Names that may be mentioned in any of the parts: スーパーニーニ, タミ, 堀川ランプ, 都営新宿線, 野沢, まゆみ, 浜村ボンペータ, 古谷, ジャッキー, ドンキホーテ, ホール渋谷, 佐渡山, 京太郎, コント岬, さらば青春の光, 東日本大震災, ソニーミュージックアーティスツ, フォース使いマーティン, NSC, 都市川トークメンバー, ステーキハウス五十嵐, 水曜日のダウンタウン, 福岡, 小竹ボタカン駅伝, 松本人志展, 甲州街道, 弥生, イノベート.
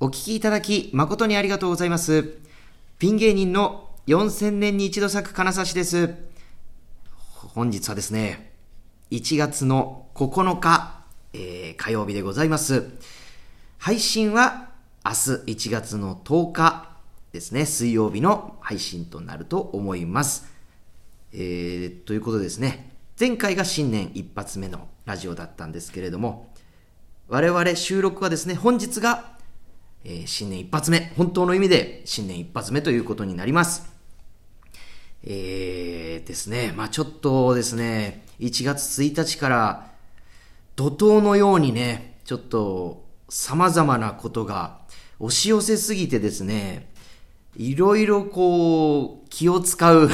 お聞きいただき誠にありがとうございます。ピン芸人の4000年に一度咲く金指です。本日はですね、1月の9日、火曜日でございます。配信は明日1月の10日ですね、水曜日の配信となると思います。ということでですね、前回が新年一発目のラジオだったんですけれども、我々収録はですね、本日が新年一発目、本当の意味で新年一発目ということになります。ですね、まあちょっとですね、1月1日から怒涛のようにね、ちょっと様々なことが押し寄せすぎてですね、いろいろこう気を使う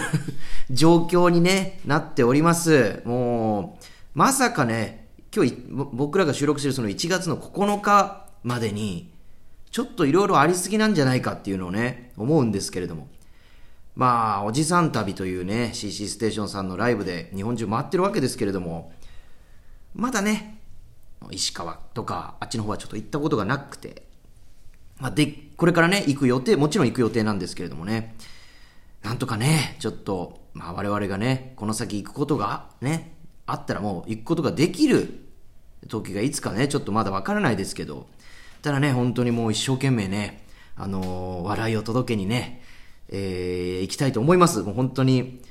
状況に、ね、なっております。もうまさかね、今日僕らが収録しているその1月の9日までにちょっといろいろありすぎなんじゃないかっていうのをね、思うんですけれども、まあおじさん旅というね CC ステーションさんのライブで日本中回ってるわけですけれども、まだね石川とかあっちの方はちょっと行ったことがなくて、まあ、でこれからね行く予定、もちろん行く予定なんですけれどもね、なんとかねちょっと、まあ、我々がねこの先行くことがねあったらもう行くことができる時がいつかね、ちょっとまだわからないですけど、ただね、本当にもう一生懸命ね、笑いを届けにね、行きたいと思います。もう本当に、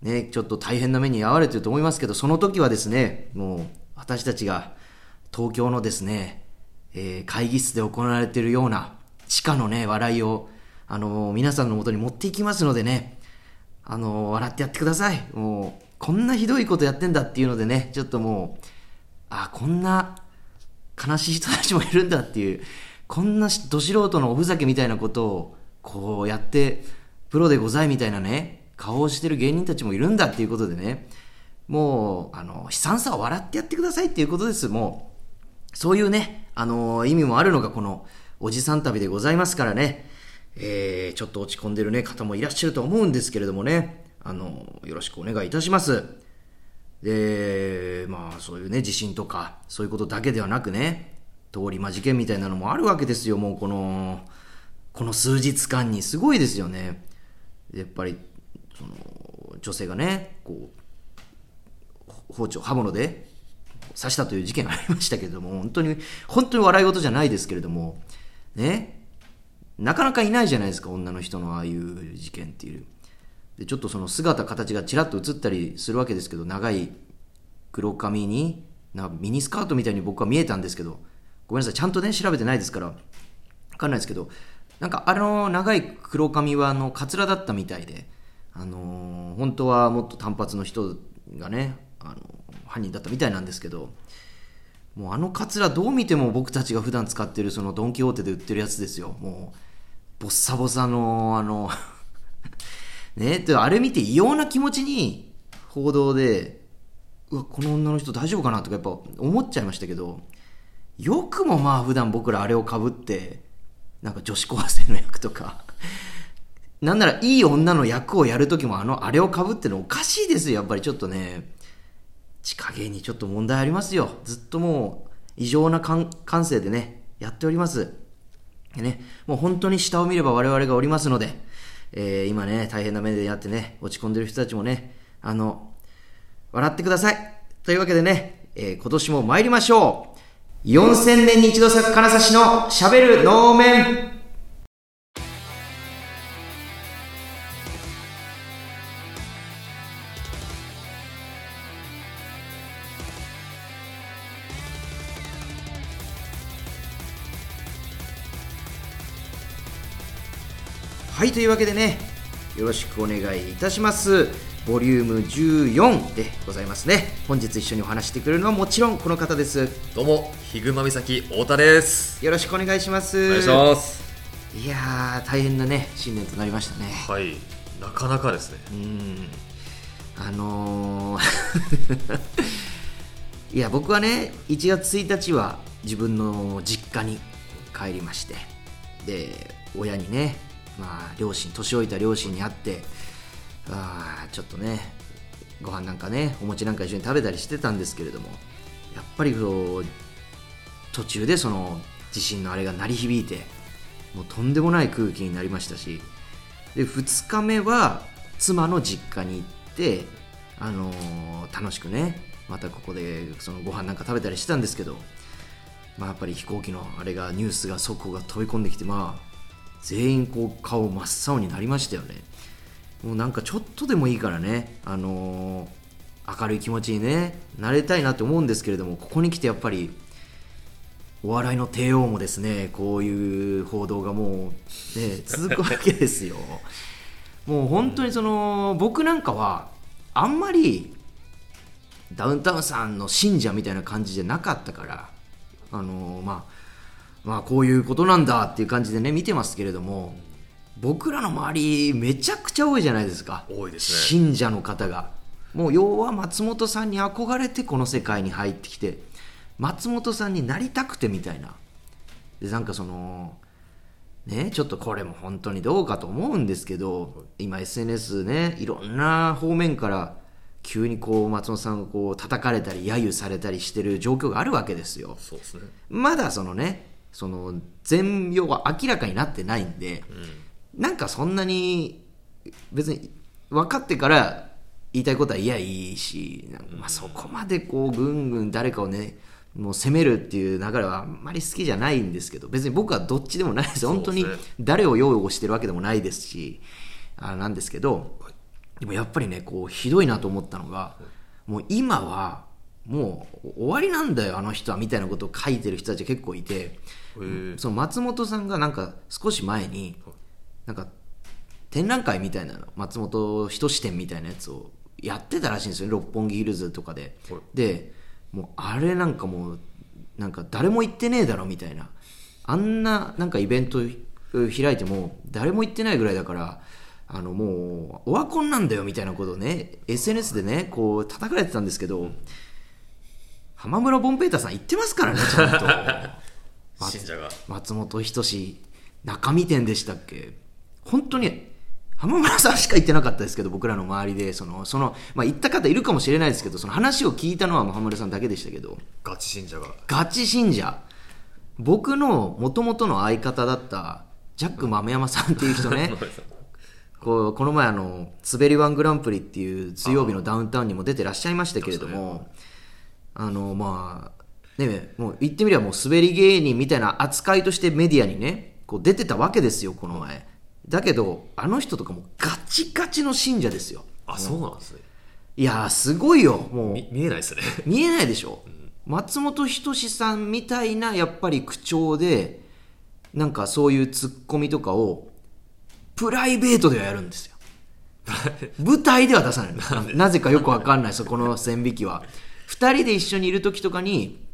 ね、ちょっと大変な目に遭われてると思いますけど、その時はですね、もう私たちが東京のですね、会議室で行われているような地下のね、笑いを、皆さんの元に持っていきますのでね、笑ってやってください。もう、こんなひどいことやってんだっていうのでね、ちょっともう、あ、こんな、悲しい人たちもいるんだっていう、こんなど素人のおふざけみたいなことをこうやってプロでございみたいなね顔をしてる芸人たちもいるんだっていうことでね、もう悲惨さを笑ってやってくださいっていうことです。もうそういうね意味もあるのがこのおじさん旅でございますからね、ちょっと落ち込んでる、ね、方もいらっしゃると思うんですけれどもね、よろしくお願いいたします。で、まあそういうね地震とかそういうことだけではなくね、通り魔事件みたいなのもあるわけですよ。もうこの数日間にすごいですよね。やっぱりその女性がねこう刃物で刺したという事件がありましたけれども、本当に笑い事じゃないですけれどもね、なかなかいないじゃないですか、女の人のああいう事件っていう。でちょっとその姿形がちらっと映ったりするわけですけど、長い黒髪にミニスカートみたいに僕は見えたんですけど、ごめんなさい、ちゃんとね調べてないですから分かんないですけど、なんか長い黒髪はカツラだったみたいで、本当はもっと短髪の人がね犯人だったみたいなんですけど、もうカツラどう見ても僕たちが普段使ってるそのドンキホーテで売ってるやつですよ。もうボッサボサのね、であれ見て異様な気持ちに報道でうわこの女の人大丈夫かなとかやっぱ思っちゃいましたけど、よくもまあ普段僕らあれをかぶってなんか女子高生の役とかなんならいい女の役をやるときもあれをかぶってるのおかしいですよ。やっぱりちょっとね地下芸にちょっと問題ありますよ。ずっともう異常な感性でねやっておりますでね、もう本当に下を見れば我々がおりますので、今ね大変な目でやってね落ち込んでる人たちもね笑ってくださいというわけでね、今年も参りましょう。4000年に一度咲く金指のしゃべる能面。はい、というわけでね、よろしくお願いいたします。ボリューム14でございますね。本日一緒にお話してくれるのはもちろんこの方です。どうも、ヒグマミサキ太田です。よろしくお願いします。お願いします。いやー、大変なね新年となりましたね。はい、なかなかですね。いや、僕はね1月1日は自分の実家に帰りまして、で親にね、まあ、年老いた両親に会って、ちょっとねご飯なんかねお餅なんか一緒に食べたりしてたんですけれども、やっぱり途中でその地震のあれが鳴り響いて、もうとんでもない空気になりましたし、で2日目は妻の実家に行って、楽しくねまたここでそのご飯なんか食べたりしてたんですけど、まあ、やっぱり飛行機のあれがニュースが速報が飛び込んできて、まあ全員こう顔真っ青になりましたよね。もうなんかちょっとでもいいからね、明るい気持ちにねなれたいなと思うんですけれども、ここに来てやっぱりお笑いの帝王もですね、こういう報道がもう、ね、続くわけですよ。もう本当にその僕なんかはあんまりダウンタウンさんの信者みたいな感じじゃなかったから、まあこういうことなんだっていう感じでね見てますけれども、僕らの周りめちゃくちゃ多いじゃないですか。多いですね、信者の方が。もう要は松本さんに憧れてこの世界に入ってきて、松本さんになりたくてみたいな。でなんかそのね、ちょっとこれも本当にどうかと思うんですけど、今 SNS ね、いろんな方面から急にこう松本さんをこう叩かれたり揶揄されたりしてる状況があるわけですよ。そうですね、まだそのねその全容は明らかになってないんで、なんかそんなに別に分かってから言いたいことは言えばいいし、なんかまあそこまでこうぐんぐん誰かをねもう攻めるっていう流れはあんまり好きじゃないんですけど、別に僕はどっちでもないです。本当に誰を擁護してるわけでもないですし、なんですけど、でもやっぱりねこうひどいなと思ったのが、もう今はもう終わりなんだよあの人はみたいなことを書いてる人たちが結構いて、その松本さんがなんか少し前になんか展覧会みたいなの、松本人志展みたいなやつをやってたらしいんですよ、六本木ヒルズとかで。でもうあれなんかもうなんか誰も行ってねえだろみたいな、あんななんかイベント開いても誰も行ってないぐらいだからもうオワコンなんだよみたいなことをね SNS でねこう叩かれてたんですけど、浜村ボンペータさん言ってますからねちゃんと信者が松本人志中身店でしたっけ。本当に浜村さんしか言ってなかったですけど、僕らの周りでそのまあ言った方いるかもしれないですけど、その話を聞いたのは浜村さんだけでしたけど、ガチ信者僕の元々の相方だったジャック豆山さんっていう人ねこの前滑りワングランプリっていう水曜日のダウンタウンにも出てらっしゃいましたけれども、まあね、もう言ってみればもう滑り芸人みたいな扱いとしてメディアにねこう出てたわけですよこの前。だけどあの人とかもガチガチの信者ですよ。あ、そうなんですね。いやすごいよ、もう見えないですね見えないでしょ、松本人志さんみたいなやっぱり口調でなんかそういうツッコミとかをプライベートではやるんですよ舞台では出さないのなぜかよくわかんないそこの線引きは2人で一緒にいる時とかに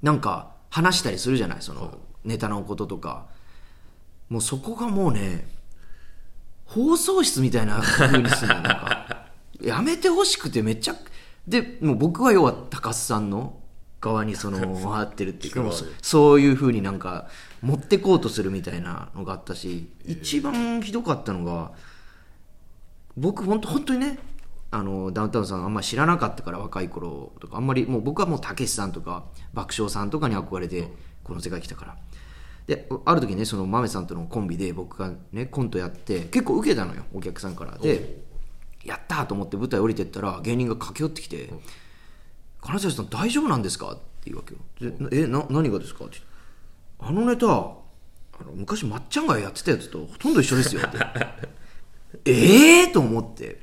なんか話したりするじゃない、そのネタのこととか。もうそこがもうね放送室みたいな風にするのかやめてほしくて、めっちゃでもう僕は要は高須さんの側にその回ってるっていうかそういう風になんか持ってこうとするみたいなのがあったし、一番ひどかったのが僕本当にねダウンタウンさんあんまり知らなかったから、若い頃とかあんまりもう僕はもうたけしさんとか爆笑さんとかに憧れてこの世界来たから。である時ねその豆さんとのコンビで僕がねコントやって結構受けたのよお客さんから。でやったと思って舞台降りてったら芸人が駆け寄ってきて、金沢さん大丈夫なんですかって言うわけよ。で何がですかって、あのネタ昔まっちゃんがやってたやつとほとんど一緒ですよってと思って、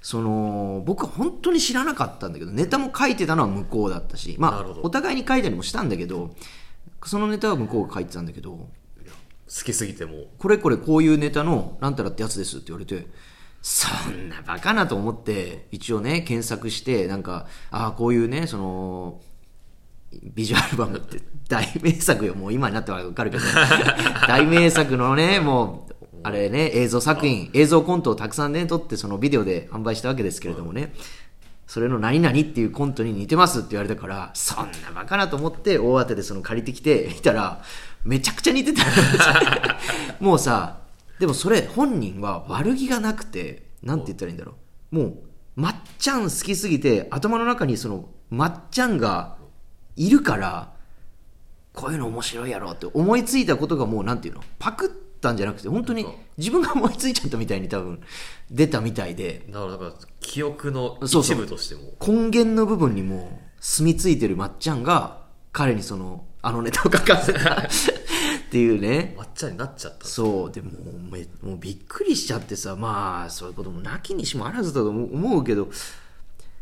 その僕は本当に知らなかったんだけど、ネタも書いてたのは向こうだったし、まあお互いに書いたりもしたんだけど、そのネタは向こうが書いてたんだけど、好きすぎてもこれこういうネタのなんたらってやつですって言われて、そんなバカなと思って一応ね検索してなんかこういうねそのビジュアルバムって大名作よ、もう今になっては分かるけど大名作のねもうあれね映像作品映像コントをたくさんね撮ってそのビデオで販売したわけですけれどもね、それの何々っていうコントに似てますって言われたから、そんなバカなと思って大当てでその借りてきて見たらめちゃくちゃ似てたもうさ、でもそれ本人は悪気がなくて、なんて言ったらいいんだろう、もうまっちゃん好きすぎて頭の中にそのまっちゃんがいるからこういうの面白いやろって思いついたことがもうなんていうのパクったんじゃなくて本当に自分が思いついちゃったみたいに多分出たみたいで、だから記憶の一部としても根源の部分にも住みついてるまっちゃんが彼にそのあのネタを書かせたっていうね、まっちゃんになっちゃった。そうでもうびっくりしちゃってさ、まあそういうこともなきにしもあらずだと思うけど、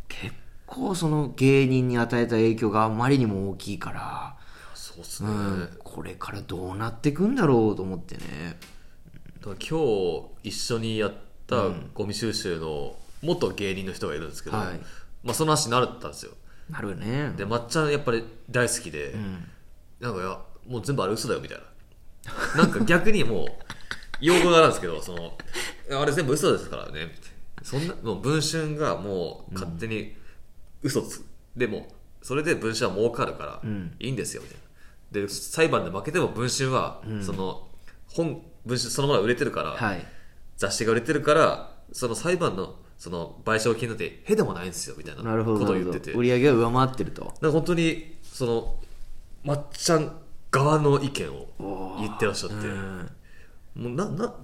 結構その芸人に与えた影響があまりにも大きいからそうすね、うん、これからどうなっていくんだろうと思ってね。だから今日一緒にやったゴミ収集の元芸人の人がいるんですけど、はい、まあ、その話になったんですよ。なるね。でまっちゃんやっぱり大好きで、うん、なんかいやもう全部あれ嘘だよみたいな、なんか逆にもう用語があるんですけど、そのあれ全部嘘ですからねみたいな、そんなもう文春がもう勝手に嘘つ、うん、でもそれで文春は儲かるからいいんですよみたいな、で裁判で負けても文春は、うん、その本文春そのまま売れてるから、はい、雑誌が売れてるからその裁判のその賠償金なんてへでもないんですよみたいなことを言ってて、売り上げが上回ってると、だから本当にそのまっちゃん側の意見を言ってらっしゃって、もう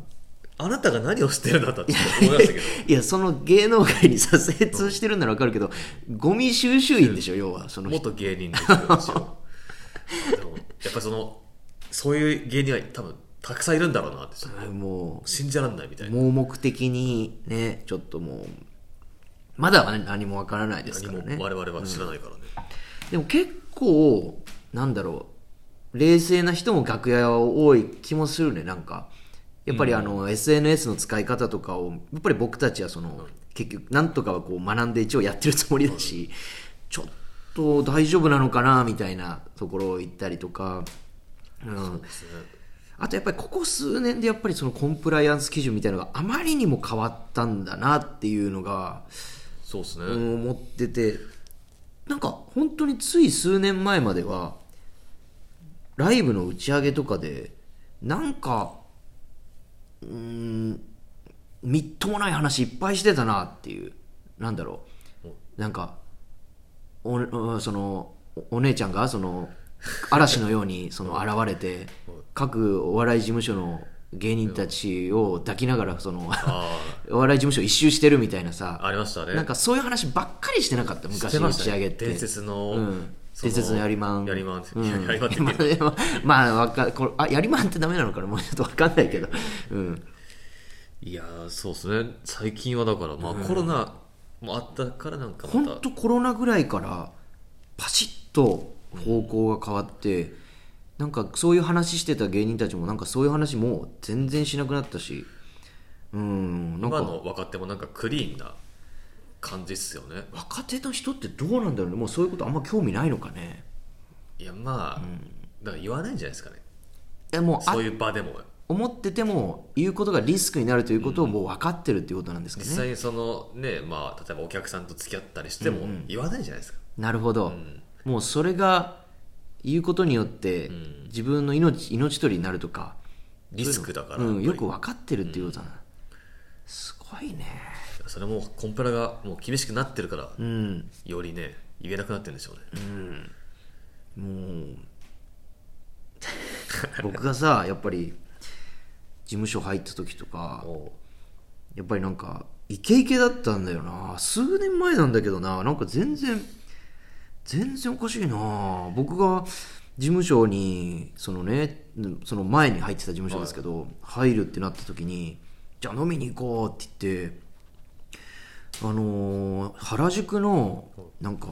あなたが何をしてるんだったって思いましたけどいやその芸能界にさ精通してるなら分かるけど、ゴミ収集員でしょ、要はその元芸人ですよでもやっぱり そういう芸人は多分たくさんいるんだろうなってちょっともう信じられないみたいな、盲目的にね、ちょっともうまだ何もわからないですからね、何も我々は知らないからね、うん、でも結構なんだろう冷静な人も楽屋は多い気もするね。なんかやっぱりSNS の使い方とかをやっぱり僕たちはその、うん、結局なんとかはこう学んで一応やってるつもりだし、うん、ちょっと大丈夫なのかなみたいなところを行ったりとか、うん、そうですね。あとやっぱりここ数年でやっぱりそのコンプライアンス基準みたいなのがあまりにも変わったんだなっていうのがそうですね、思ってて、なんか本当につい数年前まではライブの打ち上げとかでなんかみっともない話いっぱいしてたなっていう、なんだろう、なんかお姉ちゃんがその嵐のようにその現れて各お笑い事務所の芸人たちを抱きながらそのお笑い事務所一周してるみたいなさ、ありましたね。なんかそういう話ばっかりしてなかった、昔の打ち上げって。伝説の、うん、伝説のやりまんやりまんってやりまんってダメなのかな、もうちょっと分かんないけど、うん、いやそうですね。最近はだから、まあコロナもあったからなんかまた本当コロナぐらいからパシッと方向が変わって、うん、なんかそういう話してた芸人たちもなんかそういう話もう全然しなくなったし、うん、なんか今の若手もなんかクリーンな感じっすよね。若手の人ってどうなんだろうね、もうそういうことあんま興味ないのかね。いやまあ、うん、だから言わないんじゃないですかね。いやもうそういう場でも思ってても言うことがリスクになるということをもう分かってるっていうことなんですかね、うん、実際にそのね、まあ例えばお客さんと付き合ったりしても言わないじゃないですか、うんうん、なるほど、うん、もうそれが言うことによって自分の命取りになるとか、リスクだから、うん、よく分かってるっていうことだな、うん、すごいね。それもコンプラがもう厳しくなってるから、うん、よりね言えなくなってるんでしょうね、うん、もう僕がさやっぱり事務所入った時とかやっぱりなんかイケイケだったんだよな。数年前なんだけどな、なんか全然おかしいな。僕が事務所にそのね、その前に入ってた事務所ですけど、はい、入るってなった時にじゃあ飲みに行こうって言って、原宿のなんか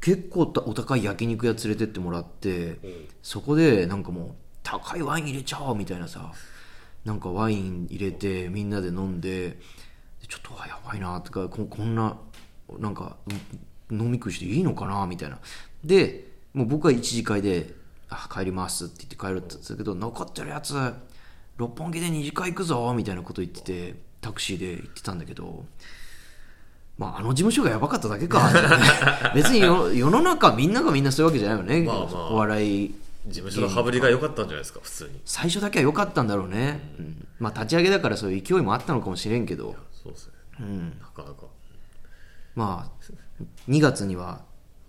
結構お高い焼肉屋連れてってもらって、そこでなんかもう高いワイン入れちゃおうみたいなさ、なんかワイン入れてみんなで飲んで、ちょっとやばいなとか、こんななんか飲み食いしていいのかなみたいな。でもう僕は一次会で帰りますって言って帰るって言ったけど、残ってるやつ六本木で二次会行くぞみたいなこと言ってて、タクシーで行ってたんだけど、まあ、あの事務所がやばかっただけか別に世の中みんながみんなそういうわけじゃないよね、まあまあ、お笑い事務所の羽振りが良かったんじゃないですか。普通に最初だけは良かったんだろうね、うんうん、まあ立ち上げだからそういう勢いもあったのかもしれんけど、そうですね、うん、なかなかまあ2月には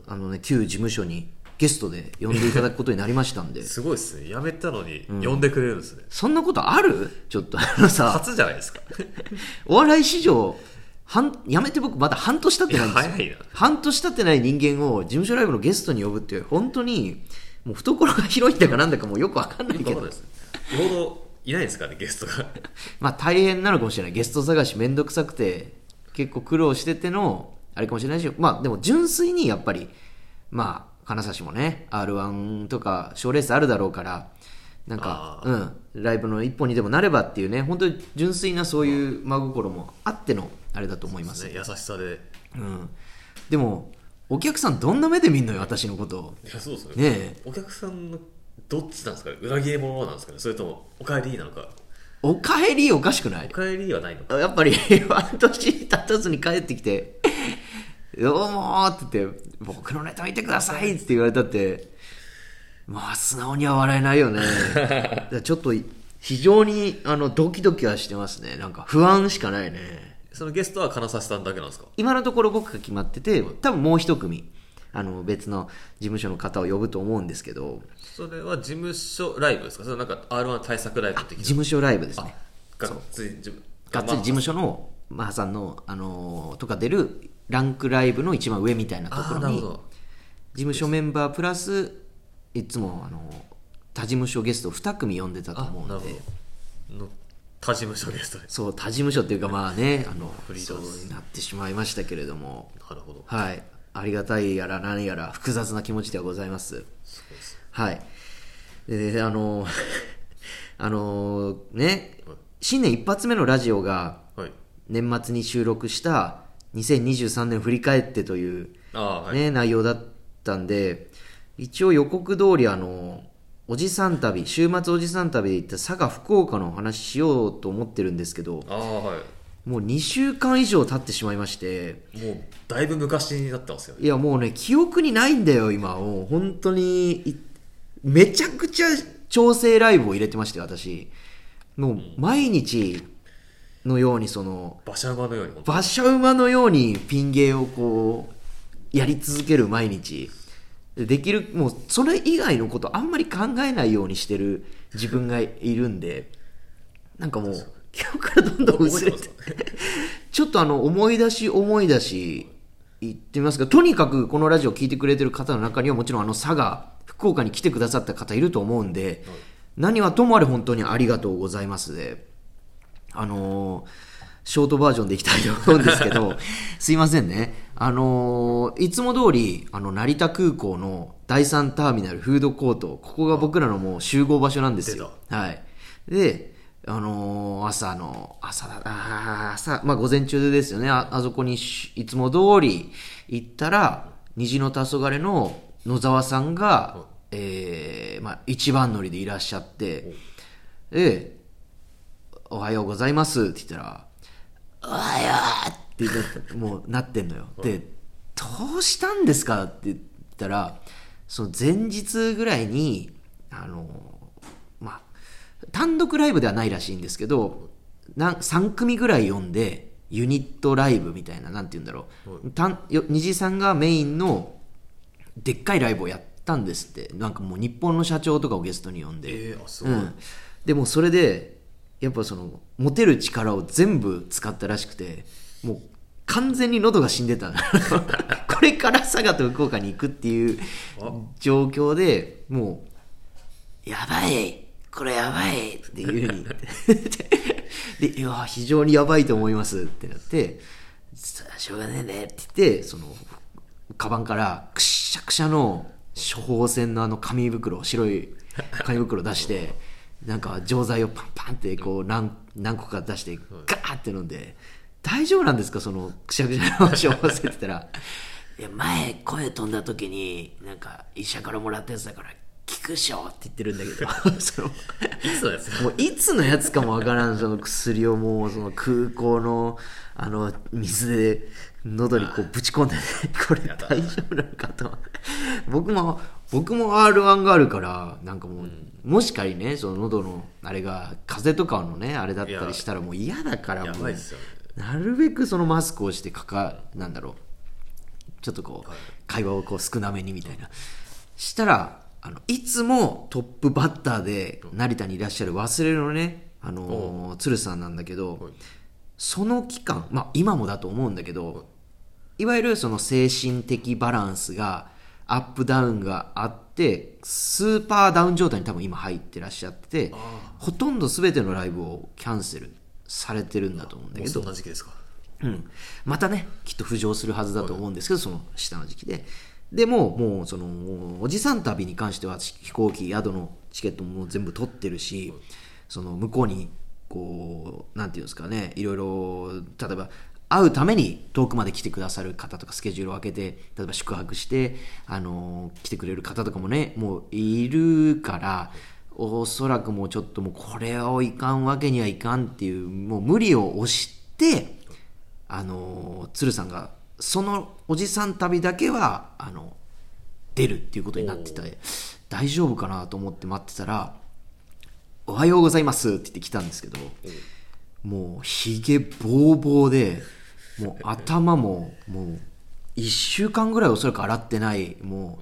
あのね旧事務所にゲストで呼んでいただくことになりましたんで。すごいですね、やめたのに呼んでくれるんですね、うん、そんなことある？ちょっとさ初じゃないですかお笑い史上やめて僕まだ半年経ってないんですよ。早いな。半年経ってない人間を事務所ライブのゲストに呼ぶって本当にもう懐が広いんだかなんだかもうよくわかんないけど、よほどいないですかねゲストがまあ大変なのかもしれない。ゲスト探しめんどくさくて結構苦労しててのあれかもしれないし、まあでも純粋にやっぱりまあ金指もね R1 とか賞レースあるだろうからなんか、うん、ライブの一本にでもなればっていうね、本当に純粋なそういう真心もあってのあれだと思います。そうですね、優しさで、うん、でもお客さんどんな目で見んのよ私のこと。いやそうですね、ねえお客さんのどっちなんですかね、裏切り者なんですかね、それともおかえりなのか。おかえりおかしくない？おかえりはないのか。やっぱり半年経たずに帰ってきてどうもって言って僕のネタ見てくださいって言われたってまあ素直には笑えないよねちょっと非常にドキドキはしてますね。なんか不安しかないね。そのゲストは金指さんだけなんですか？今のところ僕が決まってて、多分もう一組別の事務所の方を呼ぶと思うんですけど。それは事務所ライブですか？それなんか R1 対策ライブ的な。事務所ライブですね。がっつり事務所のマハさんの、とか出るランクライブの一番上みたいなところに事務所メンバープラスいつも他事務所ゲストを2組呼んでたと思うんで。他事務所ゲストです。そう他事務所っていうかまあねフリードになってしまいましたけれども。なるほど、はい、ありがたいやら何やら複雑な気持ちではございます。そうです、はい、でね、新年一発目のラジオが年末に収録した2023年振り返ってという、ね、はい、内容だったんで、一応予告通りおじさん旅、週末おじさん旅で行った佐賀福岡のお話しようと思ってるんですけど、はい、もう2週間以上経ってしまいまして、もうだいぶ昔になったんですよね。いやもうね記憶にないんだよ今。もう本当にめちゃくちゃ調整ライブを入れてまして、私もう毎日、うんのように馬車馬のようにピン芸をこうやり続ける毎日できる。もうそれ以外のことあんまり考えないようにしてる自分がいるんでなんかもう今日からどんどん薄れてちょっと思い出し言ってみますが、とにかくこのラジオを聞いてくれてる方の中にはもちろん佐賀福岡に来てくださった方いると思うんで、何はともあれ本当にありがとうございますで、ショートバージョンでいきたいと思うんですけどすいませんね。いつも通り成田空港の第3ターミナルフードコート、ここが僕らのもう集合場所なんですよ。はい、で、朝、まあ、午前中ですよね。 あそこにいつも通り行ったら虹の黄昏の野沢さんが、まあ、一番乗りでいらっしゃって、でおはようございますって言ったらおはようってもうなってんのよで、どうしたんですかって言ったら、その前日ぐらいにまあ、単独ライブではないらしいんですけど3組ぐらい呼んでユニットライブみたいな、なんて言うんだろう、虹さんがメインのでっかいライブをやったんですって。なんかもう日本の社長とかをゲストに呼んで、すごい、うん、でもそれでやっぱその持てる力を全部使ったらしくて、もう完全に喉が死んでたこれから佐賀と福岡に行くっていう状況でもうやばいこれやばいっていう風にで、いや非常にやばいと思いますってなって、しょうがねえねって言って、そのカバンからくしゃくしゃの処方箋の紙袋、白い紙袋出してなんか錠剤をパンパンってこう 何個か出してガーって飲んで、大丈夫なんですかそのくしゃくしゃの話を忘れてたらいや前声飛んだ時になんか医者からもらったやつだから効くっしょって言ってるんだけどもういつのやつかもわからんその薬をもうその空港の水で喉にこうぶち込んで、ね、これ大丈夫なのかと僕も R1 があるからなんかもう、もし仮にねその喉のあれが風邪とかのねあれだったりしたらもう嫌だから、もうなるべくそのマスクをしてなんだろうちょっとこう会話をこう少なめにみたいなしたらいつもトップバッターで成田にいらっしゃる忘れのね、鶴さんなんだけど、その期間、まあ、今もだと思うんだけど、いわゆるその精神的バランスがアップダウンがあってスーパーダウン状態に多分今入ってらっしゃって、ほとんど全てのライブをキャンセルされてるんだと思うんだけど、もうそんな時期ですか、うん、またねきっと浮上するはずだと思うんですけど、その下の時期で、でもうそのおじさん旅に関しては飛行機宿のチケットも全部取ってるし、その向こうにこうなんていうんですかね、いろいろ例えば会うために遠くまで来てくださる方とかスケジュールを空けて例えば宿泊して来てくれる方とかもねもういるから、おそらくもうちょっともうこれをいかんわけにはいかんっていう、もう無理を押して鶴さんがそのおじさん旅だけは出るっていうことになってた。大丈夫かなと思って待ってたらおはようございますって言って来たんですけど、もうひげぼうぼうで、もう頭ももう1週間ぐらいおそらく洗ってない、も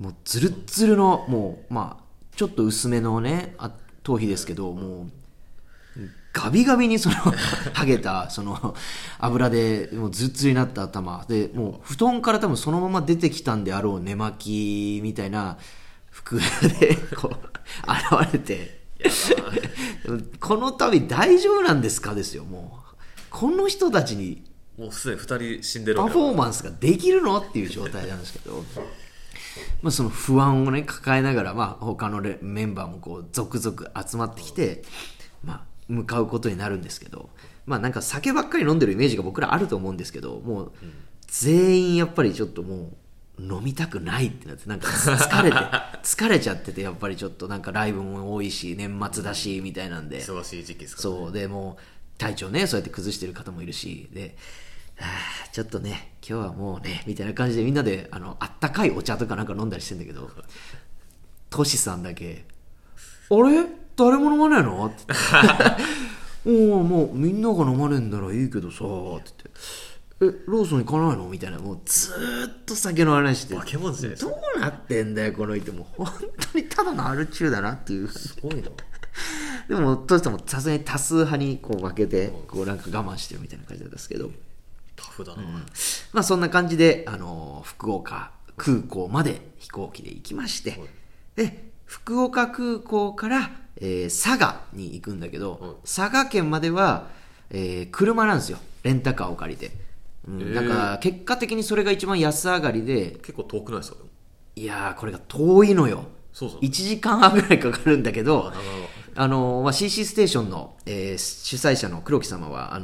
うツルツルのもうまあちょっと薄めのね頭皮ですけど、もうガビガビにそのはげたその油でもうズルズルになった頭で、もう布団から多分そのまま出てきたんであろう寝巻きみたいな服でこう現れてこの旅大丈夫なんですかですよ。もうこの人たちにもうすでに2人死んでるパフォーマンスができるのっていう状態なんですけど、まあその不安をね抱えながら、まあ他のメンバーもこう続々集まってきて、まあ向かうことになるんですけど、まあなんか酒ばっかり飲んでるイメージが僕らあると思うんですけど、もう全員やっぱりちょっともう飲みたくないってなって、なんか疲れちゃってて、やっぱりちょっとなんかライブも多いし年末だしみたいなんで、忙しい時期ですからね。そうで、もう体調ねそうやって崩してる方もいるしで、ちょっとね今日はもうねみたいな感じでみんなであったかいお茶とかなんか飲んだりしてんだけど、トシさんだけあれ誰も飲まないのっておもうみんなが飲まねえんならいいけどさって言って、ローソン行かないのみたいな、もうずっと酒の話して、化け物じゃないですか、どうなってんだよこの人、もう本当にただのアル中だなっていう、すごいなでもどうしてもさすがに多数派にこう負けてこうなんか我慢してるみたいな感じなんですけど、タフだな、うん、まあそんな感じで福岡空港まで飛行機で行きまして、で福岡空港から佐賀に行くんだけど、佐賀県までは、車なんですよ、レンタカーを借りて、なんか結果的にそれが一番安上がりで、結構遠くないですか。いやーこれが遠いのよ、そうそう、1時間半ぐらいかかるんだけど、まあ、CC ステーションの、主催者の黒木様は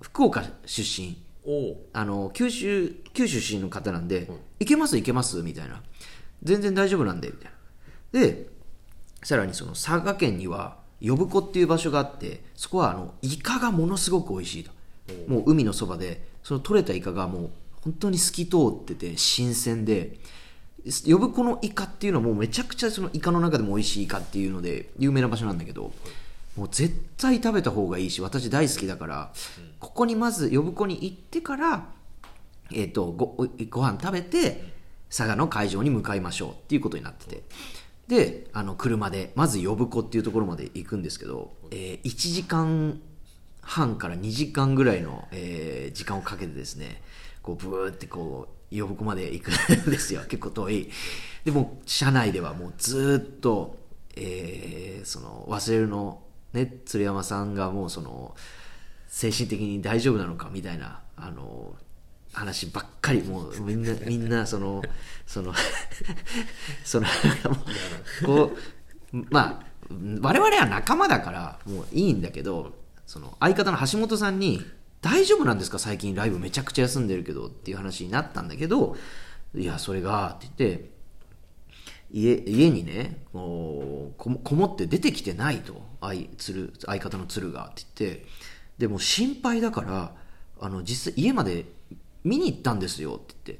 福岡出身、九州出身の方なんで、行けますみたいな、全然大丈夫なんでみたいなで、さらにその佐賀県には呼子っていう場所があって、そこはイカがものすごく美味しいと、もう海のそばでその取れたイカがもう本当に透き通ってて新鮮で、呼子のイカっていうのはもうめちゃくちゃそのイカの中でも美味しいイカっていうので有名な場所なんだけど、もう絶対食べた方がいいし私大好きだから、ここにまず呼子に行ってからご飯食べて佐賀の会場に向かいましょうっていうことになってて、で車でまず呼子っていうところまで行くんですけど、1時間半から2時間ぐらいの、時間をかけてですね、こうブーってこう呼子まで行くんですよ結構遠いで、も車内ではもうずっと、その忘れるの、ね、鶴山さんがもうその精神的に大丈夫なのかみたいな話ばっかり、もうみんなそのこうまあ我々は仲間だからもういいんだけど、その相方の橋本さんに大丈夫なんですか最近ライブめちゃくちゃ休んでるけどっていう話になったんだけど、いやそれがって言って 家にねこもって出てきてないと、相方の鶴がって言って、でも心配だから実際家まで見に行ったんですよって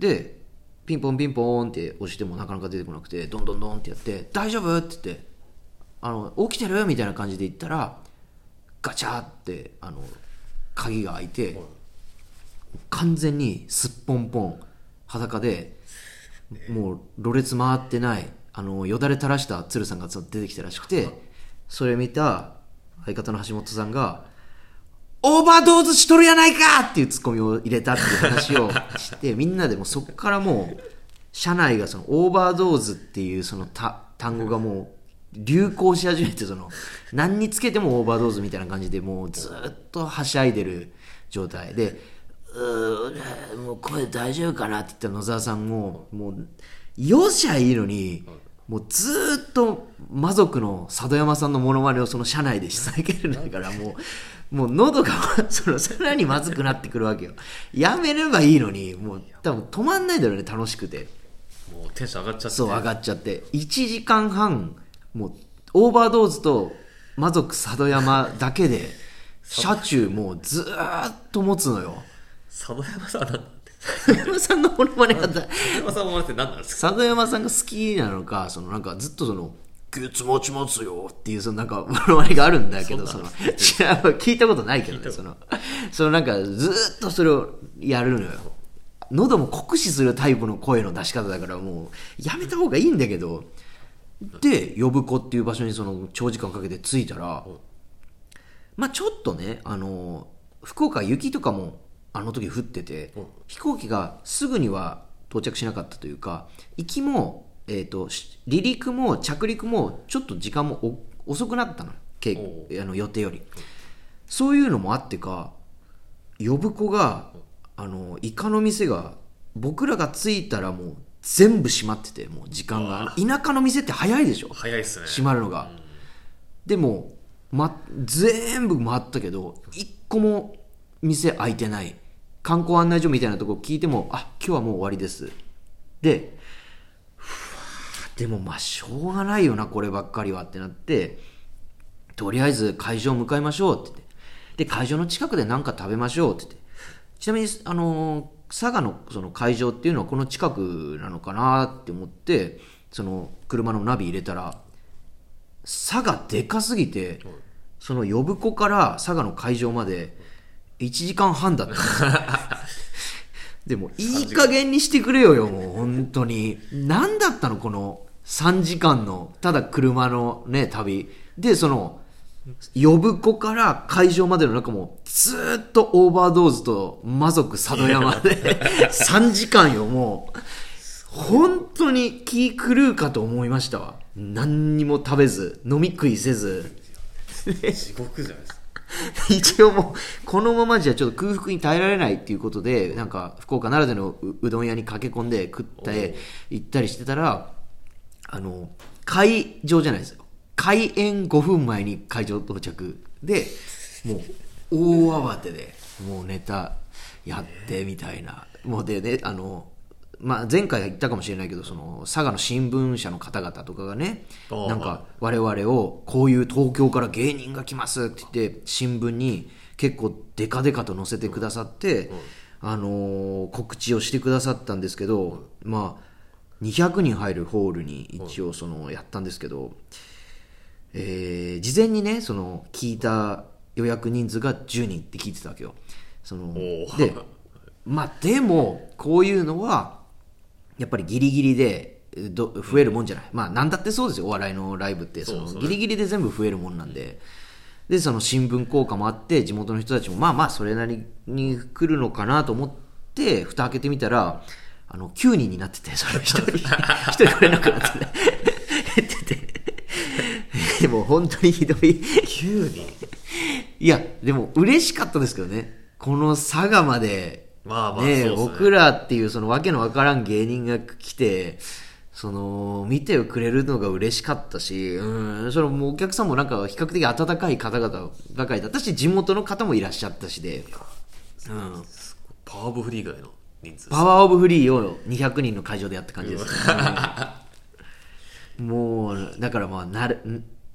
言って、でピンポンピンポーンって押してもなかなか出てこなくて、どんどんどんってやって大丈夫って言って起きてるみたいな感じで言ったら、ガチャって鍵が開いて、完全にすっぽんぽん裸でもうろれつ回ってないよだれ垂らした鶴さんが出てきたらしくて、それ見た相方の橋本さんがオーバードーズしとるやないかっていうツッコミを入れたっていう話をして、みんなでもそっからもう社内がそのオーバードーズっていうその単語がもう流行し始めて、その何につけてもオーバードーズみたいな感じでもうずっとはしゃいでる状態で、もう声大丈夫かなって言った野沢さんももうよしゃいいのに、もうずっと魔族の佐渡山さんのモノマネをその社内でし続けるんだから、もう喉がそのさらにまずくなってくるわけよ。やめればいいのに、もう多分止まんないだろうね、楽しくて。もうテンション上がっちゃって、そう上がっちゃって1時間半もうオーバードーズと魔族佐渡山だけで車中もうずーっと持つのよ。佐渡山さんなんて佐渡山さんのモノマネが佐渡山さんのモノマネって何なんですか。佐渡山さんが好きなのか、そのなんかずっとその月持ちますよっていうそのなんかモノマネがあるんだけど、その聞いたことないけどね、そのなんかずーっとそれをやるのよ。喉も酷使するタイプの声の出し方だから、もうやめた方がいいんだけど。で呼ぶ子っていう場所にその長時間かけて着いたら、まあちょっとね福岡雪とかもあの時降ってて、飛行機がすぐには到着しなかったというか、行きも離陸も着陸もちょっと時間も遅くなったの予定より。そういうのもあってか、呼ぶ子がイカの店が僕らが着いたらもう全部閉まってて、もう時間が、田舎の店って早いでしょ、早いっすね閉まるのが、うん、でも、全部回ったけど一個も店開いてない。観光案内所みたいなとこ聞いても、あ、今日はもう終わりですで、でもまあしょうがないよなこればっかりはってなって、とりあえず会場向かいましょうって言って、で会場の近くで何か食べましょうって言って、ちなみに佐賀のその会場っていうのはこの近くなのかなって思って、その車のナビ入れたら佐賀でかすぎて、その呼子から佐賀の会場まで1時間半だったんですよ。でもいい加減にしてくれよよ、もう本当に何だったのこの3時間のただ車のね旅で、その呼子から会場までの中もずーっとオーバードーズと魔族佐渡山で3時間よ、もう本当に気狂うかと思いましたわ。何にも食べず飲み食いせず地獄じゃないですか。一応もうこのままじゃちょっと空腹に耐えられないっていうことで、なんか福岡ならでの うどん屋に駆け込んで食って行ったりしてたら、会場じゃないですよ、開演5分前に会場到着で、もう大慌てでもうネタやってみたいな、もうでね前回言ったかもしれないけど、その佐賀の新聞社の方々とかがね、なんか我々をこういう東京から芸人が来ますって言って新聞に結構デカデカと載せてくださって、告知をしてくださったんですけど、まあ200人入るホールに一応そのやったんですけど、事前にねその聞いた予約人数が10人って聞いてたわけよ。そので、まあでもこういうのはやっぱりギリギリで増えるもんじゃない、まあ何だってそうですよ、お笑いのライブってそのギリギリで全部増えるもんなんで、でその新聞効果もあって地元の人たちもまあまあそれなりに来るのかなと思って蓋開けてみたら9人になってて、それ1人来れなくなってね減ってて、でも本当にひどい9人いやでも嬉しかったですけどね、この佐賀まで、まあまあね、僕らっていうそのわけのわからん芸人が来てその見てくれるのが嬉しかったし、それもお客さんもなんか比較的温かい方々ばかりだったし、地元の方もいらっしゃったしで、パワーオブフリーぐらいの人数、パワーオブフリーを200人の会場でやった感じですね。もうだからまあ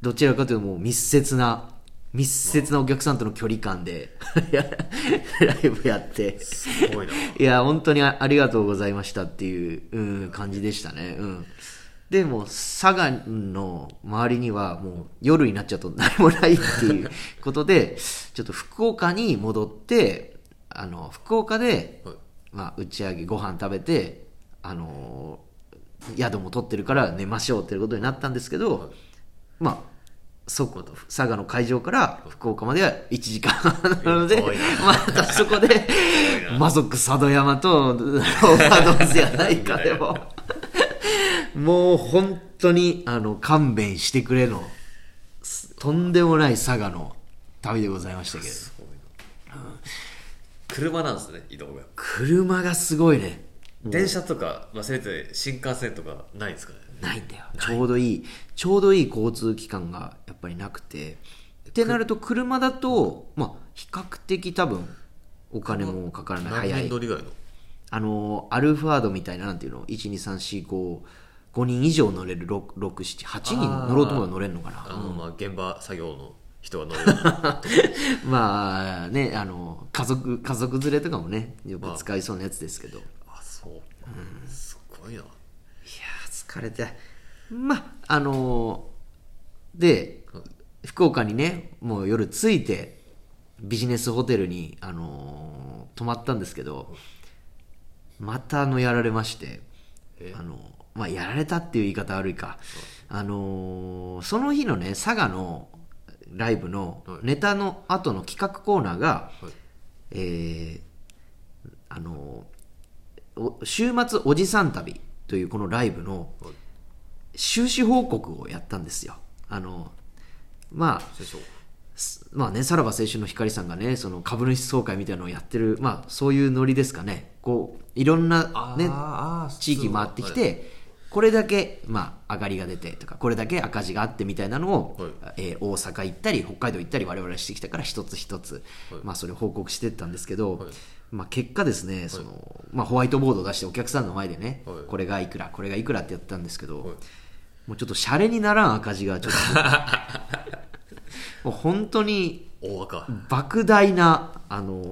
どちらかというともう密接なお客さんとの距離感でライブやって、すごいな。いや本当にありがとうございましたっていう、感じでしたね。でも佐賀の周りにはもう夜になっちゃうと何もないっていうことでちょっと福岡に戻って、福岡で、まあ、打ち上げご飯食べて宿も取ってるから寝ましょうっていうことになったんですけど、まあそうこと佐賀の会場から福岡までは1時間なので、またそこで魔族佐渡山とオーバードーズやないかでももう本当に勘弁してくれのとんでもない佐賀の旅でございましたけど、うん、車なんですね移動が。車がすごいね。電車とか、まあ、せめて新幹線とかないんですかね。ないんだよ。ちょうどいい交通機関がやっぱりなくてってなると車だと、まあ、比較的多分お金もかからない早い。何人乗りぐらいのアルファードみたいななんていうの 1,2,3,4,5 5人以上乗れる6,7,8 人乗ろうと思えば乗れるのかな。まあ、現場作業の人は乗れるまあね家族連れとかもねよく使いそうなやつですけど、まあ、あそう、うん、すごいな。疲れてまあで福岡にねもう夜着いてビジネスホテルに泊まったんですけど、またやられまして、まあやられたっていう言い方悪いか、その日のね佐賀のライブのネタの後の企画コーナーが、はい、週末おじさん旅というこのライブの収支報告をやったんですよ。まあねさらば青春の光さんがねその株主総会みたいなのをやってる、まあそういうノリですかね。こういろんなね地域回ってきて、はい、これだけまあ上がりが出てとかこれだけ赤字があってみたいなのを、はい大阪行ったり北海道行ったり我々してきたから一つ一つ、はい、まあそれを報告してったんですけど、はいまあ、結果ですねその、はいまあ、ホワイトボードを出してお客さんの前でね、はい、これがいくらこれがいくらってやったんですけど、はい、もうちょっとシャレにならん赤字がちょっともう本当に莫大ななん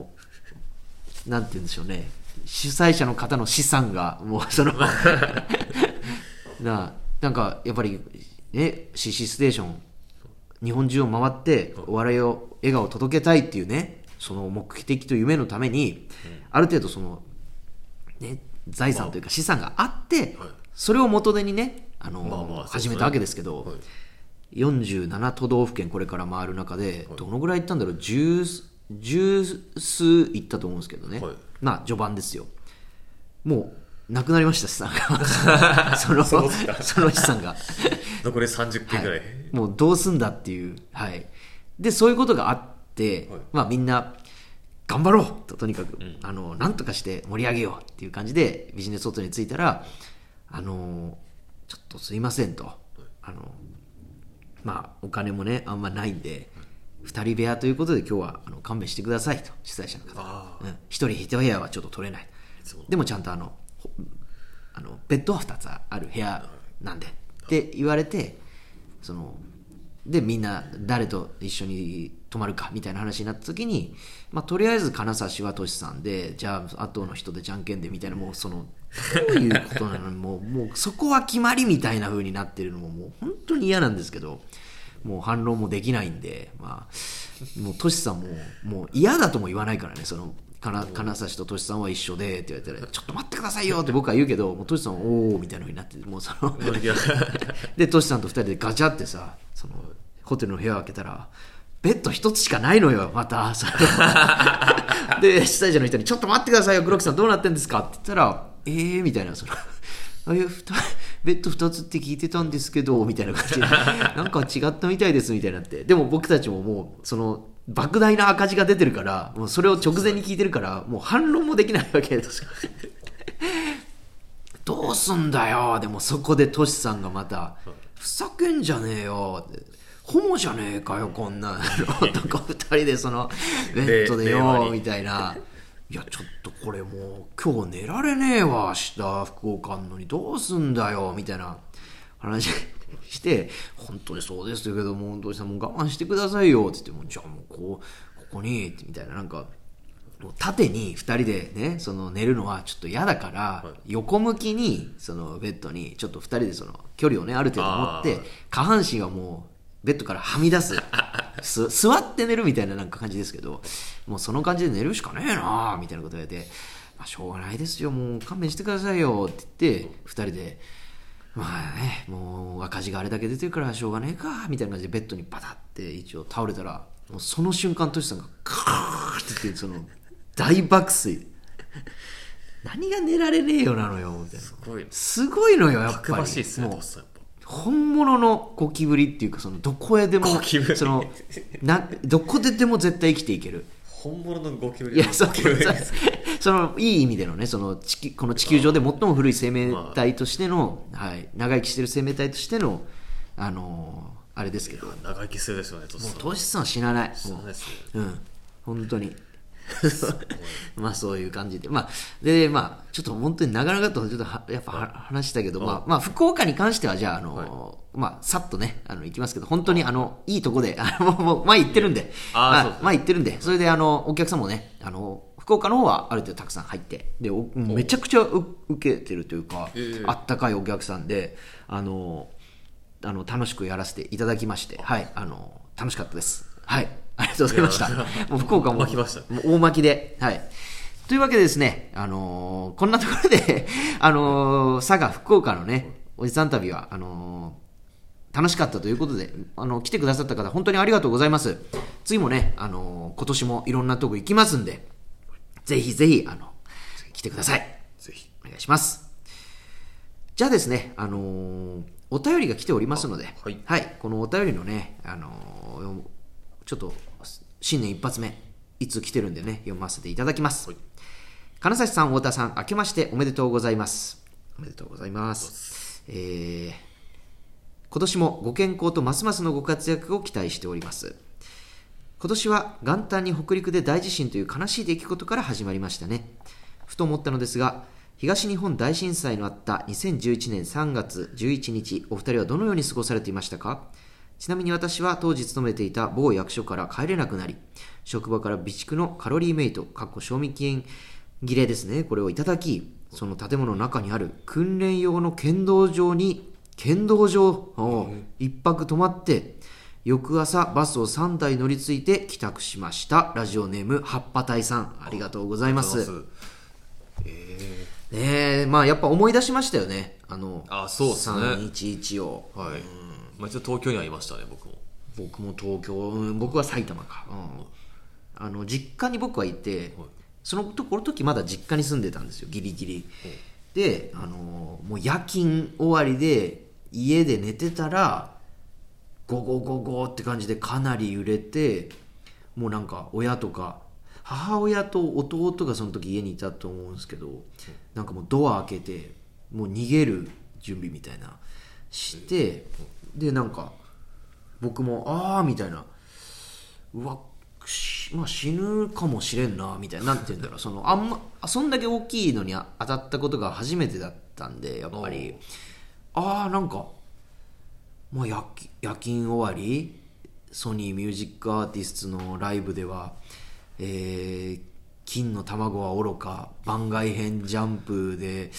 て言うんでしょうね主催者の方の資産がもうそのなんかやっぱり、ね、CC ステーション日本中を回ってお笑いを笑顔を届けたいっていうねその目的と夢のために、うん、ある程度その、ね、財産というか資産があって、まあ、それを元手にねまあ、始めたわけですけど、はい、47都道府県これから回る中で、はい、どのぐらい行ったんだろう十数行ったと思うんですけどね、はい、まあ序盤ですよ。もうなくなりました資産がその資産が残り30件ぐらい、はい、もうどうすんだっていう、はい、でそういうことがあってでまあ、みんな頑張ろうとにかく、うん、なんとかして盛り上げようっていう感じでビジネスホテルに着いたらちょっとすいませんとまあお金もねあんまないんで2人部屋ということで今日は勘弁してくださいと主催者の方が、うん、1人1部屋はちょっと取れないでもちゃんとベッドは2つある部屋なんでって言われてでみんな誰と一緒に泊まるかみたいな話になった時に、まあ、とりあえず金指はとしさんでじゃああとの人でじゃんけんでみたいなもうそのどういうことなのもうそこは決まりみたいな風になってるのももう本当に嫌なんですけどもう反論もできないんで、まあ、もうとしさんもう嫌だとも言わないからねその金指ととしさんは一緒でって言われたらちょっと待ってくださいよって僕は言うけどもうとしさんはおーみたいな風になってもうそのでとしさんと2人でガチャってさそのホテルの部屋を開けたらベッド一つしかないのよまたで主催者の人にちょっと待ってくださいよ黒木さんどうなってんですかって言ったらみたいなベッド2つって聞いてたんですけどみたいな感じでなんか違ったみたいですみたいになってでも僕たちももうその莫大な赤字が出てるからもうそれを直前に聞いてるからもう反論もできないわけですどうすんだよでもそこでトシさんがまたふざけんじゃねえよってホモじゃねえかよこんな男2人でそのベッドでよみたいないやちょっとこれもう今日寝られねえわ明日福岡あんのにどうすんだよみたいな話して本当にそうですけどもどうしたらもう我慢してくださいよって言ってもじゃあもうここにみたいななんか縦に2人でねその寝るのはちょっと嫌だから横向きにそのベッドにちょっと2人でその距離をねある程度持って下半身はもうベッドからはみ出す座って寝るみたいななんか感じですけどもうその感じで寝るしかねえなみたいなこと言われて、まあ、しょうがないですよもう勘弁してくださいよって言って2人でまあね、もう赤字があれだけ出てるからしょうがねえかみたいな感じでベッドにバタって一応倒れたら、もうその瞬間トシさんがカーッてって、その大爆睡何が寝られねえよなのよみたいな、すごいのよやっぱり。たくましいっすねトシさん、本物のゴキブリっていうか、そのどこへでもそのどこででも絶対生きていける本物のゴキブリ。いや、そのいい意味でのね、そのこの地球上で最も古い生命体としての、はい、長生きしてる生命体としてのあれですけど、長生きするですよね。もうトシさんは死なない。そうです。うん、本当に。まあそういう感じで、まあでまあちょっと本当に長々とちょっとやっぱ話したけど、まあ福岡に関してはじゃあまあさっとね行きますけど、本当にいいとこでもう前行ってるんで、それでお客さんもね福岡の方はある程度たくさん入って、でめちゃくちゃ受けてるというか、あったかいお客さんで楽しくやらせていただきまして、はい楽しかったです。はい。ありがとうございました。もう福岡も大巻きで。はい。というわけでですね、こんなところで、佐賀、福岡のね、おじさん旅は、楽しかったということで、来てくださった方、本当にありがとうございます。次もね、今年もいろんなとこ行きますんで、ぜひぜひ、来てください。ぜひ。お願いします。じゃあですね、お便りが来ておりますので、はい、はい。このお便りのね、ちょっと新年一発目いつ来てるんでね、読ませていただきます、はい、金指さん、太田さん、明けましておめでとうございます。おめでとうございます。今年もご健康とますますのご活躍を期待しております。今年は元旦に北陸で大地震という悲しい出来事から始まりましたね。ふと思ったのですが、東日本大震災のあった2011年3月11日お二人はどのように過ごされていましたか？ちなみに私は当時勤めていた某役所から帰れなくなり、職場から備蓄のカロリーメイト（賞味期限切れですね）これをいただき、その建物の中にある訓練用の剣道場一泊泊まって、翌朝バスを3台乗り継いで帰宅しました。ラジオネーム葉っぱ隊さん、ありがとうございます。まあやっぱ思い出しましたよね、そうですね、311を。はい、まあ、一応東京にはいましたね。僕も東京、僕は埼玉か、うん、実家に僕はいて、その時まだ実家に住んでたんですよ、ギリギリで。もう夜勤終わりで家で寝てたらゴゴって感じでかなり揺れて、もうなんか親とか母親と弟がその時家にいたと思うんですけど、なんかもうドア開けてもう逃げる準備みたいなして、でなんか僕もああみたいな、うわ、まあ、死ぬかもしれんなみたいな、なんて言うんだろう、そんだけ大きいのに当たったことが初めてだったんで、やっぱりなんか、まあ、夜勤終わりソニーミュージックアーティスツのライブでは、金の卵はおろか番外編ジャンプで、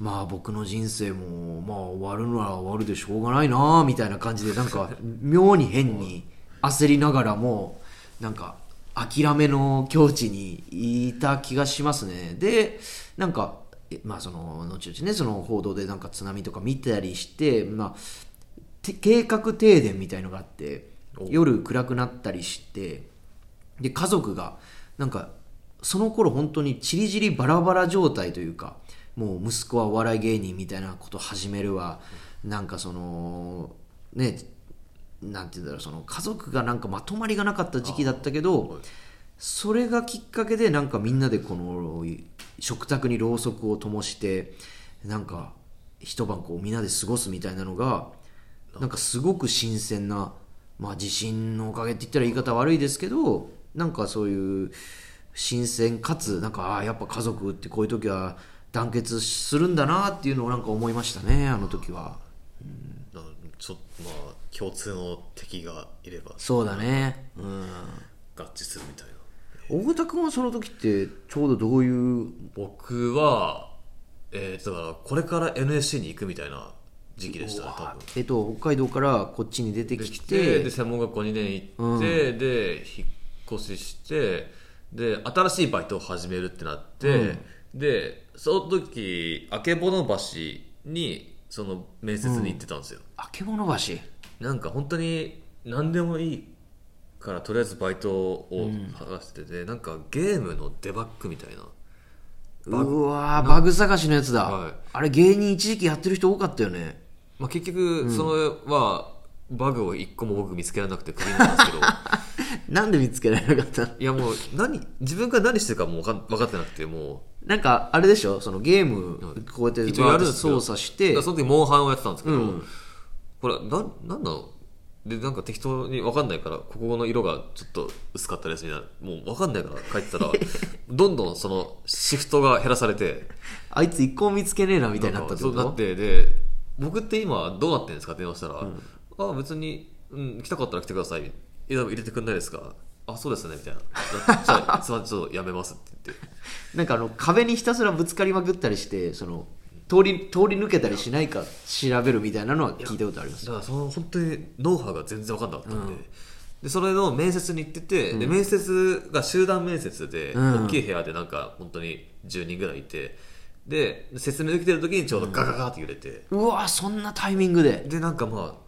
まあ僕の人生もまあ終わるのは終わるでしょうがないなみたいな感じで、なんか妙に変に焦りながらもなんか諦めの境地にいた気がしますね。でなんかまあその後々ね、その報道でなんか津波とか見たりして、まあ計画停電みたいのがあって、夜暗くなったりして、で家族がなんかその頃本当にチリジリバラバラ状態というか、もう息子はお笑い芸人みたいなこと始めるわ、なんかそのね、なんていうんだろう、その家族がなんかまとまりがなかった時期だったけど、それがきっかけでなんかみんなでこの食卓にろうそくを灯して、なんか一晩こうみんなで過ごすみたいなのが、なんかすごく新鮮な、まあ地震のおかげって言ったら言い方悪いですけど、なんかそういう新鮮かつ、なんかやっぱ家族ってこういう時は団結するんだなっていうのをなんか思いましたね、あの時は、うん、ちょっとまあ共通の敵がいればそうだね、うん、合致するみたいな。大田君はその時ってちょうどどういう？僕は、だからこれから NSC に行くみたいな時期でしたね、多分。北海道からこっちに出てきて、で専門学校2年行って、うん、で引っ越ししてで新しいバイトを始めるってなって、うん、でその時あけぼの橋にその面接に行ってたんですよ、うん、あけぼの橋なんか本当に何でもいいからとりあえずバイトを探してて、うん、なんかゲームのデバッグみたいなうわバグ探しのやつだ、はい、あれ芸人一時期やってる人多かったよね、まあ、結局その、うん、まあバグを一個も僕見つけられなくてクビなんですけどなんで見つけられなかったいやもう自分が何してるかも分かってなくてもうなんかあれでしょそのゲームこうやってやる操作してその時モンハンをやってたんですけど、うん、これなんなのでなんか適当に分かんないからここの色がちょっと薄かったですみたいなもう分かんないから書いてたらどんどんそのシフトが減らされてあいつ一個も見つけねえなみたいになったってことそうなってで僕って今どうなってるんですかって電話したら、うんあ別に、うん、来たかったら来てください入れてくんないですかあそうですねみたいなじゃあちょっとやめますって言ってなんか壁にひたすらぶつかりまくったりしてその通り抜けたりしないか調べるみたいなのは聞いたことあります。だからその本当にノウハウが全然分かんなかったんで、うん、でそれの面接に行ってて、うん、で面接が集団面接で、うん、大きい部屋でなんか本当に10人ぐらいいてで説明受けてる時にちょうどガガガって揺れて、うん、うわそんなタイミングででなんかまあ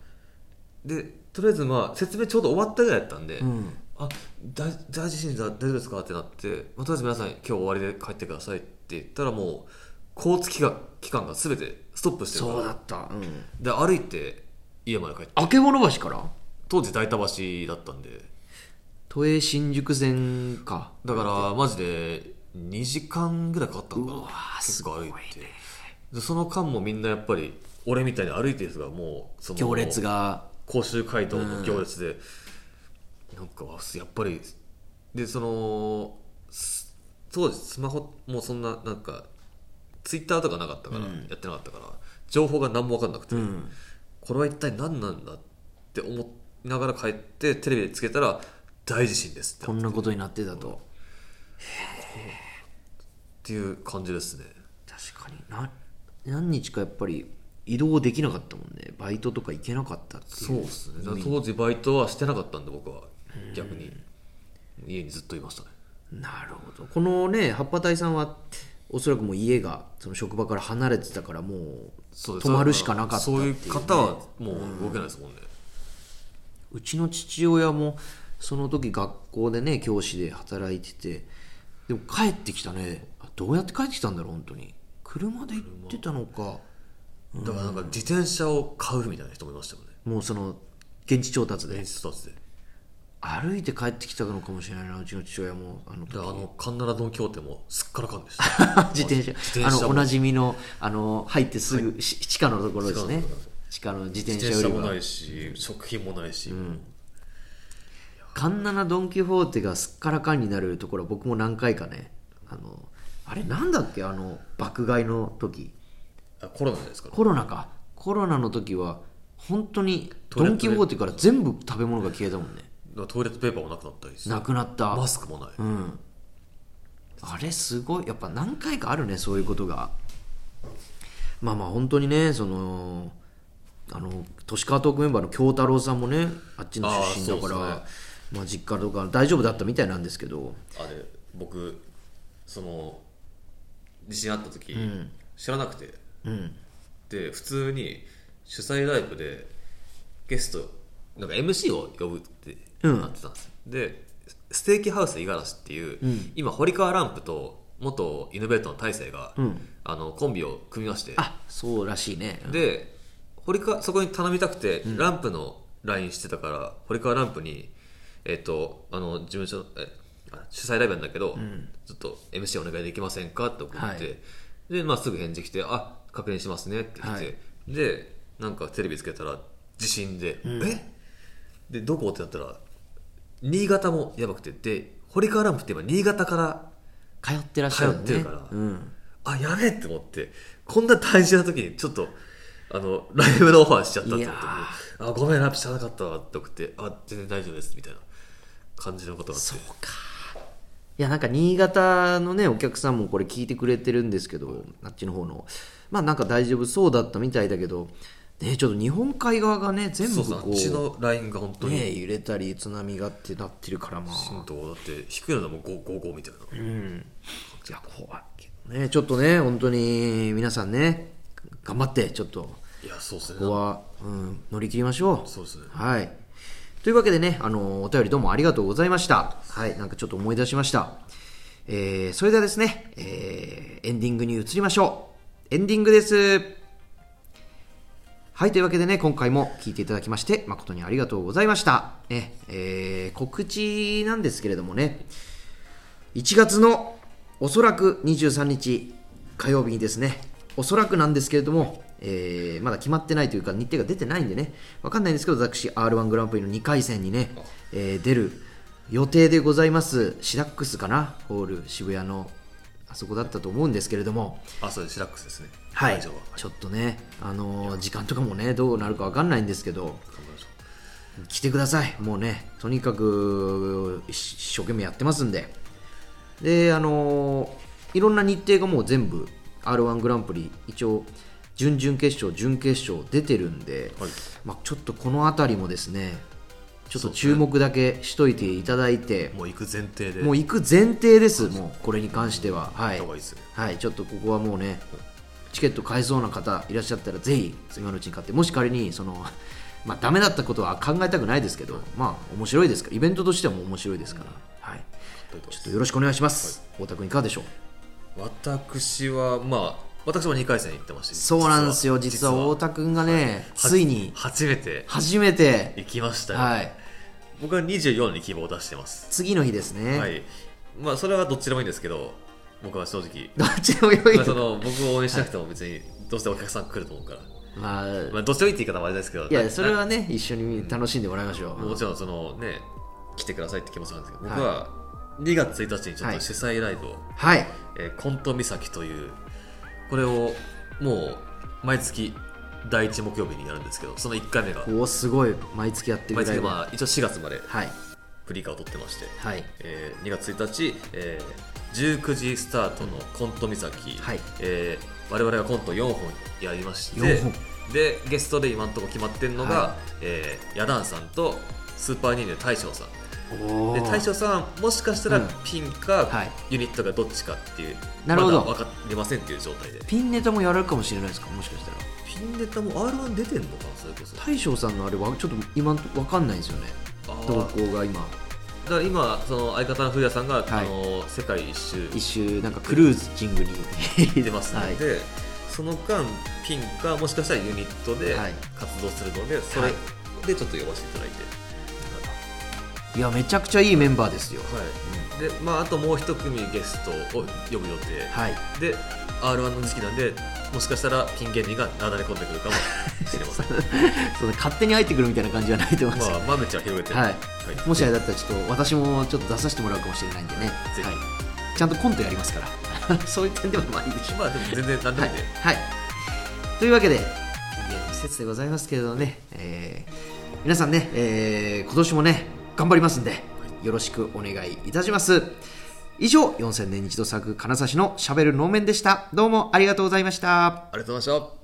でとりあえず、まあ、説明ちょうど終わったぐらいだったんで、うん、あ大地震大丈夫ですかってなって、まあ、とりあえず皆さん今日終わりで帰ってくださいって言ったらもう交通機関が全てストップしてるからそうだった、うん、で歩いて家まで帰ってあけぼの橋から当時代田橋だったんで都営新宿線かだからマジで2時間ぐらいかかったのかな結構歩いてすごい、ね、でその間もみんなやっぱり俺みたいに歩いてる人がもうその行列が甲州街道の行列で、うん、なんかやっぱりでその当時スマホもそんななんかツイッターとかなかったから、うん、やってなかったから情報が何も分かんなくて、うん、これは一体何なんだって思いながら帰ってテレビでつけたら大地震ですってこんなことになってたと、うん、っていう感じですね。確かに何日かやっぱり移動できなかったもんね。バイトとか行けなかったっていう。そうですね。当時バイトはしてなかったんで僕は逆に家にずっといましたね。なるほど。このね葉っぱ隊さんはおそらくもう家がその職場から離れてたからもう泊まるしかなかったっていうね。そういう方はもう動けないですもんね。うちの父親もその時学校でね教師で働いててでも帰ってきたね。どうやって帰ってきたんだろう本当に。車で行ってたのか。だからなんか自転車を買うみたいな人もいましたもんね。もうその現地調達で歩いて帰ってきたのかもしれないな。うちの父親もカンナラドン協定もすっからかんでした自転車おなじみの、入ってすぐ、はい、地下のところですね。地下の自転車売り場、自転車もないし食品もないし、うん、カンナラドンキホーテがすっからかんになるところ僕も何回かねあれなんだっけ爆買いの時コロナですか、ね、コロナの時は本当にドン・キホーテから全部食べ物が消えたもんね。トイレットペーパーもなくなったりしてなくなったマスクもない、うん、あれすごいやっぱ何回かあるねそういうことが。まあまあ本当にね都市川トークメンバーの京太郎さんもねあっちの出身だから、ねまあ、実家とか大丈夫だったみたいなんですけどあれ僕その地震あった時、うん、知らなくてうん、で普通に主催ライブでゲストなんか MC を呼ぶってなってたんです、うん、でステーキハウス五十嵐っていう、うん、今堀川ランプと元イノベートの大成が、うん、コンビを組みましてあそうらしいね、うん、でそこに頼みたくて、うん、ランプの LINE してたから堀川ランプに事務所主催ライブなんだけど、うん、ちょっと MC お願いできませんかって送って、はいでまあ、すぐ返事来てあ確認しますねって言って、はい、でなんかテレビつけたら地震で、うん、でどこってなったら新潟もやばくてで堀川ランプって今新潟から通ってらっしゃる、ね、通ってるから、うん、あやべえって思ってこんな大事な時にちょっとライブのオファーしちゃったって思ってあごめんランプ知らなかったわって送ってあ全然大丈夫ですみたいな感じのことがあってそうかいやなんか新潟のねお客さんもこれ聞いてくれてるんですけどあっちの方のまあなんか大丈夫そうだったみたいだけど、ね、ちょっと日本海側がね全部こう、 そうあっちのラインが本当に、ね、揺れたり津波がってなってるからまあ震度だって低いのでも5みたいなうんいや怖いけどねちょっとね本当に皆さんね頑張ってちょっといやそうですね、ここは、うん、乗り切りましょう。そうですね、はい。というわけでね、お便りどうもありがとうございました。はい、なんかちょっと思い出しました。それではですね、エンディングに移りましょう。エンディングです。はい、というわけでね、今回も聞いていただきまして誠にありがとうございました、ね。告知なんですけれどもね、1月のおそらく23日火曜日にですね、おそらくなんですけれども、まだ決まってないというか日程が出てないんでね、わかんないんですけど、私 R1 グランプリの2回戦にね、出る予定でございます。シラックスかな、ホール渋谷のあそこだったと思うんですけれども、あ、そうです、シラックスですね。はい、ちょっとね、時間とかもねどうなるか分かんないんですけど、来てください。もうね、とにかく一生懸命やってますんで。で、いろんな日程がもう全部 R1 グランプリ一応準々決勝準決勝出てるんで、はい、まあ、ちょっとこのあたりもですね、ちょっと注目だけしといていただいて、もう行く前提で、もう行く前提です。もうこれに関しては、はい、はい、ちょっとここはもうね、チケット買えそうな方いらっしゃったらぜひ今のうちに買って、もし仮にそのまあダメだったことは考えたくないですけど、まあ面白いですから、イベントとしてはも面白いですから、はい、ちょっとよろしくお願いします。太田君いかがでしょう。私はまあ。私も2回戦行ってました。そうなんですよ、実は太田君がね、ついに初めて行きましたよ、ね。はい、僕は24に希望を出してます。次の日ですね、はい。まあ、それはどっちでもいいんですけど、僕は正直どっちでもいい、まあ、その僕を応援しなくても別にどうしてお客さん来ると思うから、はい、まあ、どっちでもいいって言い方もあれですけど、いやそれはね一緒に楽しんでもらいましょう、うん。もちろんその、ね、来てくださいって気持ちなんですけど、僕は2月1日にちょっと主催ライブを、はい、コント岬という、これをもう毎月第1木曜日になるんですけど、その1回目がおすごい毎月やってるぐらい、毎月、まあ、一応4月までフリーカーを取ってまして、はい、2月1日、19時スタートのコント岬、はい、我々がコント4本やりまして、でゲストで今のところ決まってるのが、はい、ヤダンさんとスーパーニーニの大将さんで、大将さんもしかしたらピンか、うん、はい、ユニットがどっちかっていう、なるほど、まだ分かりませんっていう状態で、ピンネタもやられるかもしれないですか、もしかしたらピンネタも R1 出てんのかな、それこそ大将さんのあれはちょっと今分かんないんですよね、動向が。今だから今その相方の古谷さんが、はい、世界一周なんかクルージングに出ますの、ね、はい、でその間ピンかもしかしたらユニットで活動するので、はい、それでちょっと呼ばせていただいて、いやめちゃくちゃいいメンバーですよ、はい、うん。で、まあ、あともう一組ゲストを呼ぶ予定、はい、で R1 の時期なんで、もしかしたらピン芸人がなだれ込んでくるかもしれませんその勝手に入ってくるみたいな感じはないと思います、まあ、豆ちゃん広げて、はいはい、もしあれだったらちょっと私もちょっと出させてもらうかもしれないんでね、ぜひ、はい、ちゃんとコントやりますからそういう点ではまあいいでしょう、まあ、でも全然何でもいいね、はい、はい、というわけで季節でございますけれどね、皆さんね、今年もね頑張りますんでよろしくお願いいたします。以上、4000年に一度咲く金指のしゃべる能面でした。どうもありがとうございました。ありがとうございました。